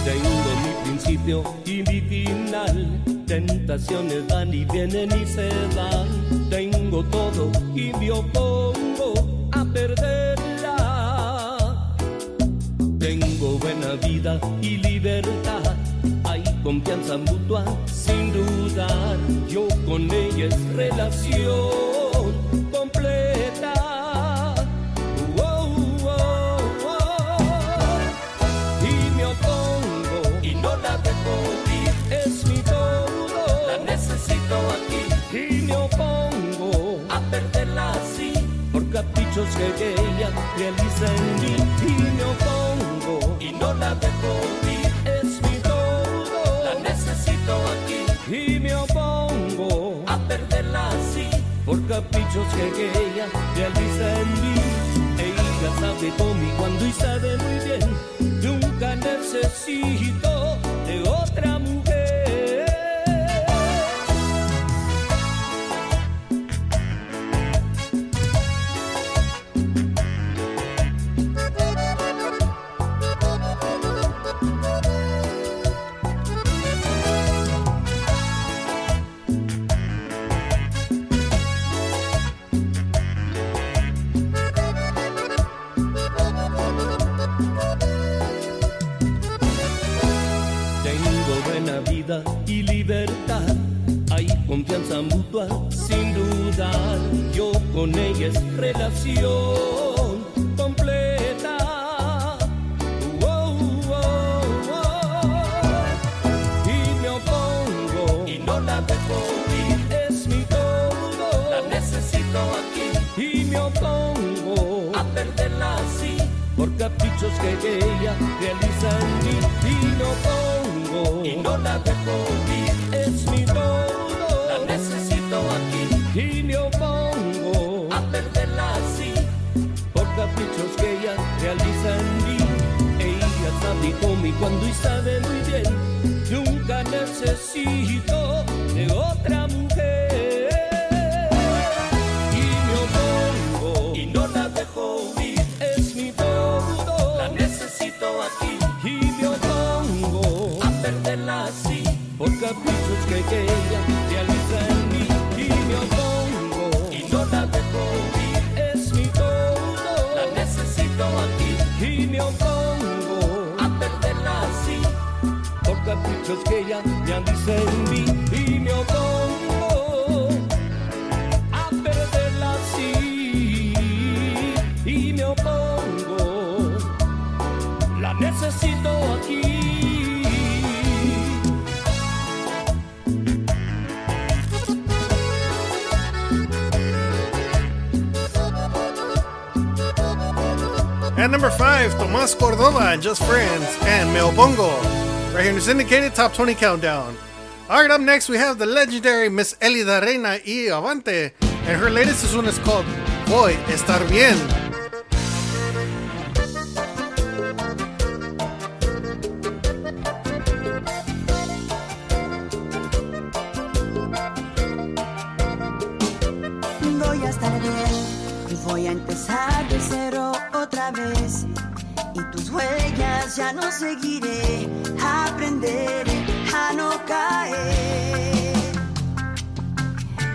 Tengo mi principio y mi final, tentaciones van y vienen y se van. Tengo todo y me opongo a perder. Tengo buena vida y libertad, hay confianza mutua sin dudar. sueños que ella realiza en mí y me opongo y no la dejo vivir. Es mi todo, la necesito aquí y me opongo a perderla así por caprichos que ella realiza en mí. Ella sabe conmigo cuando y sabe muy bien, nunca necesito de otra mujer. Y libertad, hay confianza mutua sin dudar. Yo con ella es relación completa. Oh, oh, oh. Y me opongo y no la dejo ir. Es mi todo, la necesito aquí y me opongo a perderla así por caprichos que ella realiza en mí y no. Y no la dejo vivir. Es mi todo, la necesito aquí y me opongo a perderla así por caprichos que ella realiza en mí. Ella sabe conmigo cuando y sabe muy bien, nunca necesito de otra mujer. Y me opongo y no la dejo vivir. Es mi todo, la necesito aquí y me opongo así, por caprichos que ella realiza en mí y me opongo y no la dejo vivir. Es mi todo, la necesito aquí y me opongo a perderla así por caprichos que ella realiza en mí y me opongo a perderla así y me opongo, la necesito aquí. At number five, Tomas Cordova and Just Friends and Me Opongo. Right here in the syndicated top twenty countdown. Alright, up next we have the legendary Miss Elida Reina y Avante. And her latest one is called Voy a Estar Bien. Voy a estar bien. Voy a empezar de cero otra vez, y tus huellas ya no seguiré, aprenderé a no caer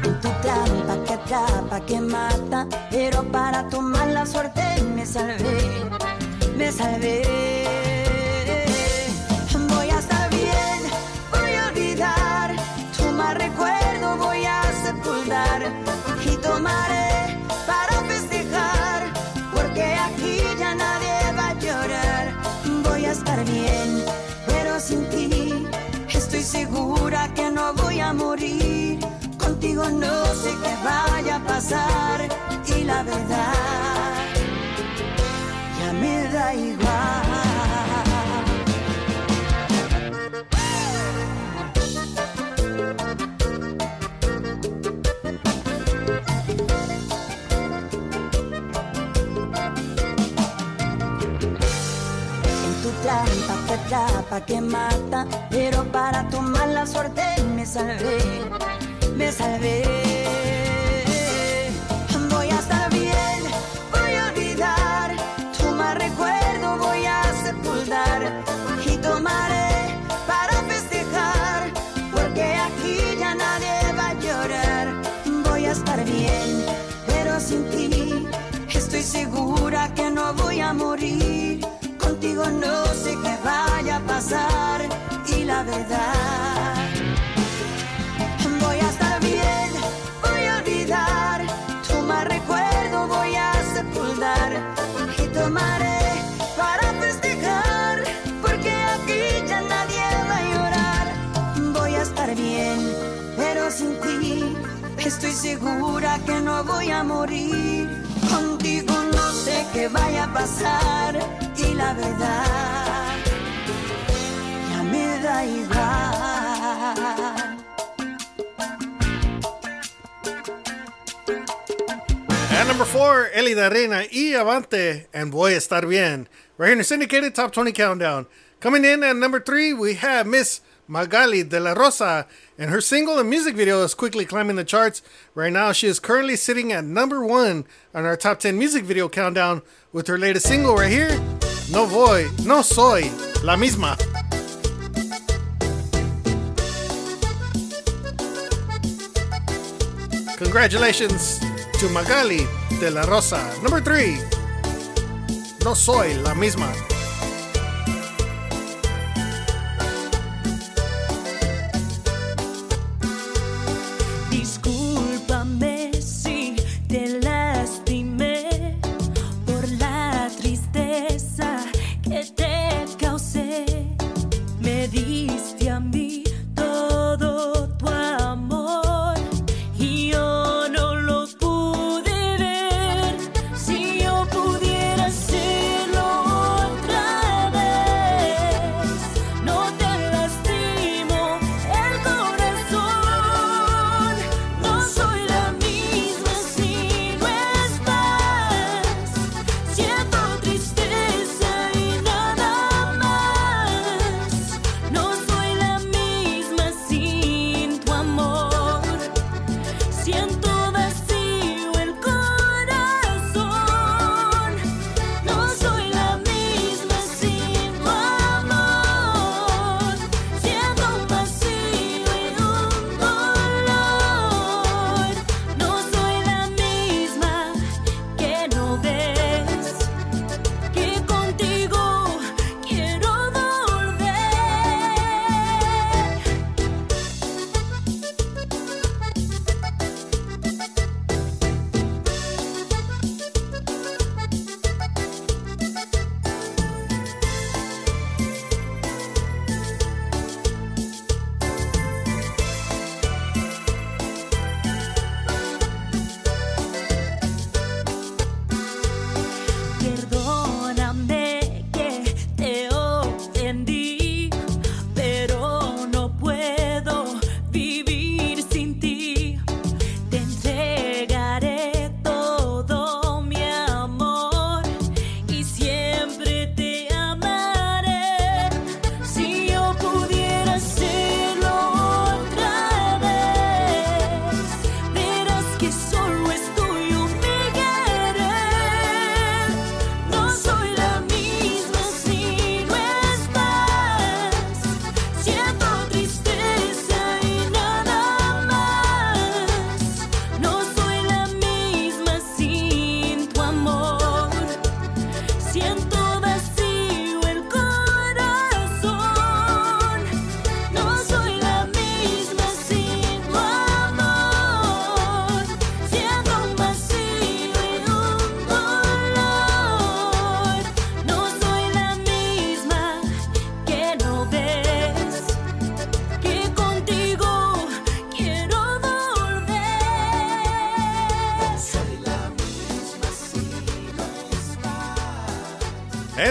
en tu trampa que atrapa, que mata, pero para tu mala suerte me salvé, me salvé. Voy a estar bien, voy a olvidar tu mal recuerdo, voy a sepultar y tomaré. Sin ti, estoy segura que no voy a morir. Contigo no sé qué vaya a pasar y la verdad ya me da igual. En tu trampa que atrapa, que mata, pero para tu mala suerte me salvé, me salvé. Voy a estar bien, voy a olvidar tu mal recuerdo, voy a sepultar y tomaré para festejar, porque aquí ya nadie va a llorar. Voy a estar bien, pero sin ti, estoy segura que no voy a morir. Contigo no sé qué vaya a pasar y la verdad. Voy a estar bien, voy a olvidar tu mal recuerdo, voy a sepultar y tomaré para festejar, porque aquí ya nadie va a llorar. Voy a estar bien, pero sin ti, estoy segura que no voy a morir. Contigo pasar y la verdad ya me da igual. At number four, Elly de Arena y Avante and Voy a Estar Bien, right here in the syndicated top twenty countdown. Coming in at number three, we have Miss Magali de la Rosa, and her single and music video is quickly climbing the charts. Right now, she is currently sitting at number one on our top ten music video countdown with her latest single right here, No Voy, No Soy La Misma. Congratulations to Magali de la Rosa. Number three, No Soy La Misma.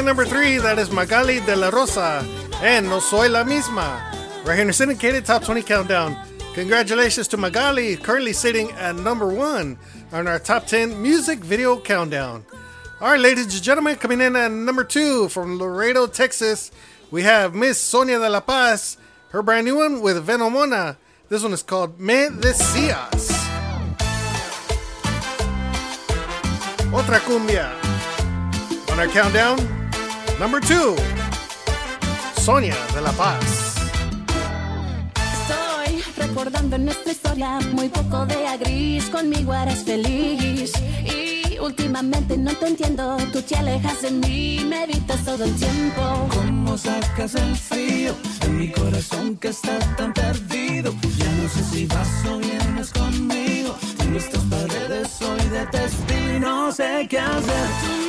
Number three, that is Magali de la Rosa and No Soy La Misma, right here in the syndicated top twenty countdown. Congratulations to Magali, currently sitting at number one on our top ten music video countdown. Alright, ladies and gentlemen, coming in at number two from Laredo, Texas, we have Miss Sonia de la Paz, her brand new one with Venomona. This one is called Me Decías. Otra cumbia on our countdown. Number two, Sonia de la Paz. Estoy recordando nuestra historia, muy poco de a gris, conmigo eres feliz. Y últimamente no te entiendo, tú te alejas de mí, me evitas todo el tiempo. ¿Cómo sacas el frío de mi corazón que está tan perdido? Ya no sé si vas o vienes conmigo, en estas paredes soy de testigo y no sé qué hacer.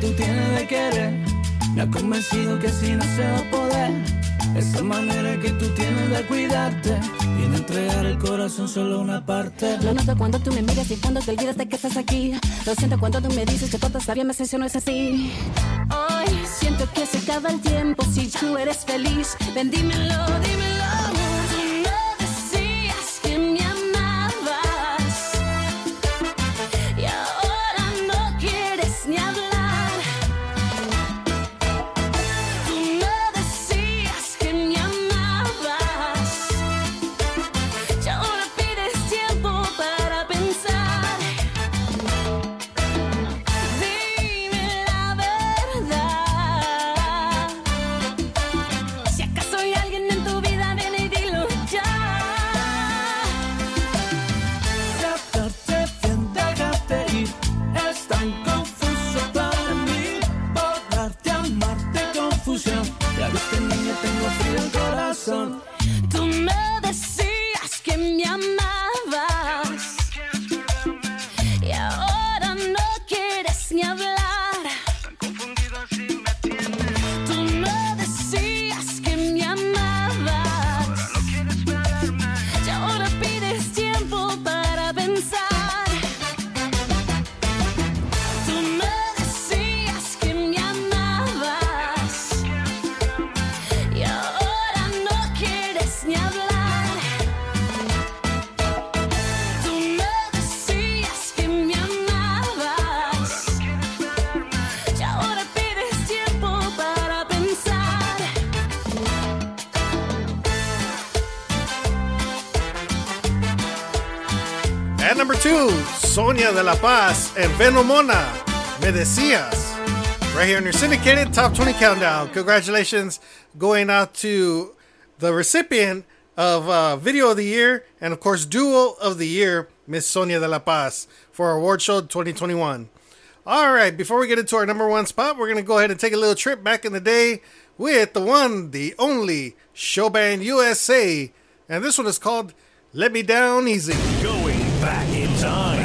tú tienes de querer. Me ha convencido que si no se va a poder. Esa manera que tú tienes de cuidarte y de entregar el corazón solo una parte. Lo noto cuando tú me miras y cuando te olvidas de que estás aquí. Lo siento cuando tú me dices que todo está bien, me sé si no es así. Hoy siento que se acaba el tiempo. Si tú eres feliz, ven dímelo, dímelo. Tú me decías que me amabas y ahora no quieres ni hablar. Tan confundida si me tienes. Tú me decías que me amabas, ahora no quieres verme y ahora pides tiempo para pensar. Tú me decías que me amabas y ahora ni hablar. Tú me decías que me amabas y ahora pides tiempo para pensar. At number two, Sonia de la Paz and Venomona, Me Decías, right here in your syndicated top twenty countdown. Congratulations going out to the recipient of uh, Video of the Year and, of course, Duo of the Year, Miss Sonia de la Paz, for our award show twenty twenty-one. All right, before we get into our number one spot, we're going to go ahead and take a little trip back in the day with the one, the only, Showband U S A. And this one is called Let Me Down Easy. Going back in time.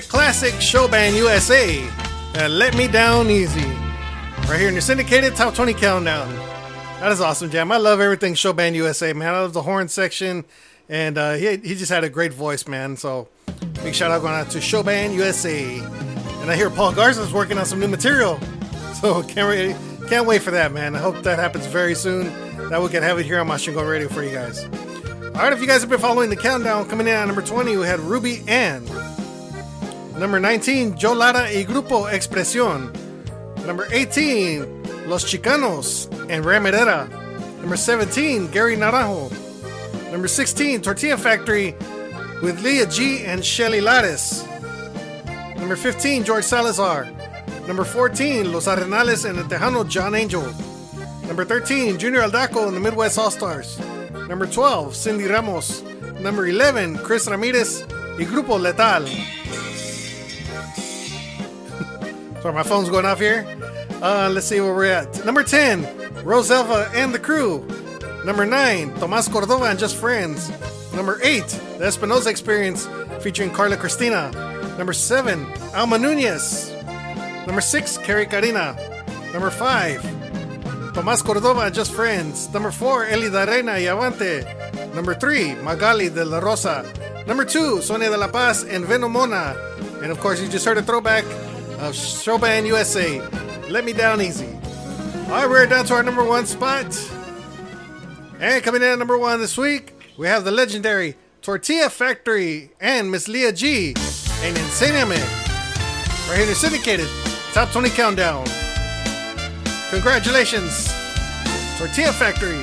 right, classic Shoban U S A. Uh, Let Me Down Easy. Right here in your syndicated top twenty countdown. That is awesome, Jam. I love everything Shoban U S A, man. I love the horn section. And uh, he, he just had a great voice, man. So big shout out going out to Shoban U S A. And I hear Paul Garza's working on some new material. So can't, re- can't wait for that, man. I hope that happens very soon. That we can have it here on Mashingo Radio for you guys. All right, if you guys have been following the countdown, coming in at number twenty, we had Ruby Ann. Number nineteen, Joe Lara y Grupo Expresión. Number eighteen, Los Chicanos and Ram Herrera. Number seventeen, Gary Naranjo. Number sixteen, Tortilla Factory with Leah G and Shelly Lares. Number fifteen, George Salazar. Number fourteen, Los Arenales and El Tejano, John Angel. Number thirteen, Junior Aldaco and the Midwest All-Stars. Number twelve, Cindy Ramos. Number eleven, Chris Ramirez y Grupo Letal. Sorry, my phone's going off here. Uh, let's see where we're at. Number ten, Rose Elva and the Crew. Number nine, Tomas Cordova and Just Friends. Number eight, The Espinosa Experience featuring Carla Cristina. Number seven, Alma Nunez. Number six, Carrie Carina. Number five, Tomas Cordova and Just Friends. Number four, Eli Darena y Avante. Number three, Magali de la Rosa. Number two, Sonia de la Paz and Venomona. And of course, you just heard a throwback of Shoban U S A, Let Me Down Easy. Alright, we're down to our number one spot. And coming in at number one this week, we have the legendary Tortilla Factory and Miss Leah G and Enséñame. Right here in the syndicated top twenty countdown. Congratulations, Tortilla Factory.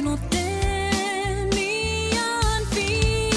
No tenían fin.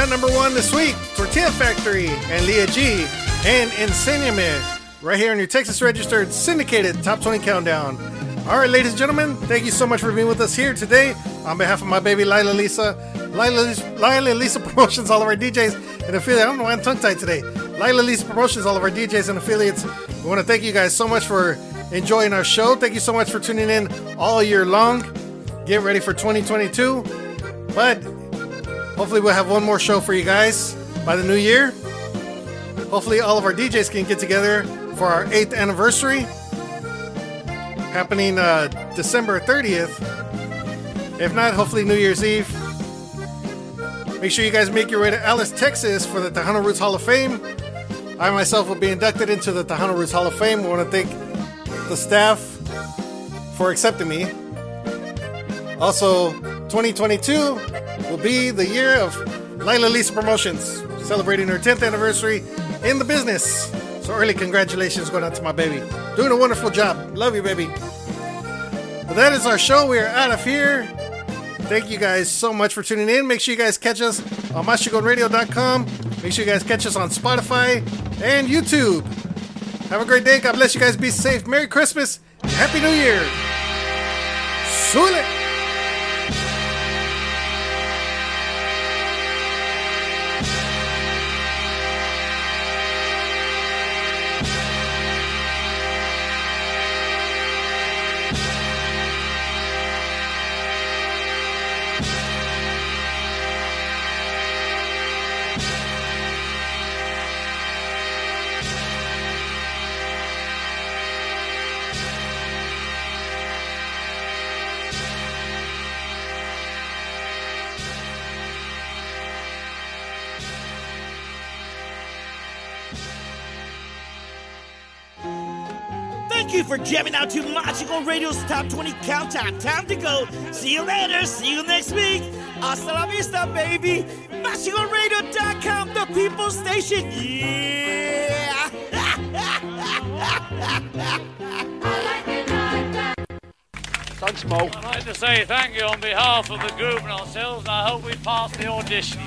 at number one this week, Tortilla Factory and Leah G and Enséñame, right here on your Texas Registered syndicated top twenty countdown. All right, ladies and gentlemen, thank you so much for being with us here today. On behalf of my baby Lila Lisa, Lila, Lila Lisa Promotions, all of our D Js and affiliates. I don't know why I'm tongue-tied today. Lila Lisa Promotions, all of our D Js and affiliates. We want to thank you guys so much for enjoying our show. Thank you so much for tuning in all year long. Get ready for twenty twenty-two. But hopefully we'll have one more show for you guys by the new year. Hopefully all of our D Js can get together for our eighth anniversary, happening uh, December thirtieth. If not, hopefully New Year's Eve. Make sure you guys make your way to Alice, Texas for the Tejano Roots Hall of Fame. I myself will be inducted into the Tejano Roots Hall of Fame. We want to thank the staff for accepting me. Also, twenty twenty-two will be the year of Lila Lisa Promotions, celebrating her tenth anniversary in the business. So early congratulations going out to my baby. Doing a wonderful job. Love you, baby. But that is our show. We are out of here. Thank you guys so much for tuning in. Make sure you guys catch us on Machiconradio dot com. Make sure you guys catch us on Spotify and YouTube. Have a great day. God bless you guys. Be safe. Merry Christmas. Happy New Year. Sule. For jamming out to Machicon Radio's Top twenty Countdown. Time to go. See you later. See you next week. Hasta la vista, baby. Machicon Radio dot com, the people's station. Yeah. Thanks, Mo. I'd like to say thank you on behalf of the group and ourselves. I hope we passed the audition.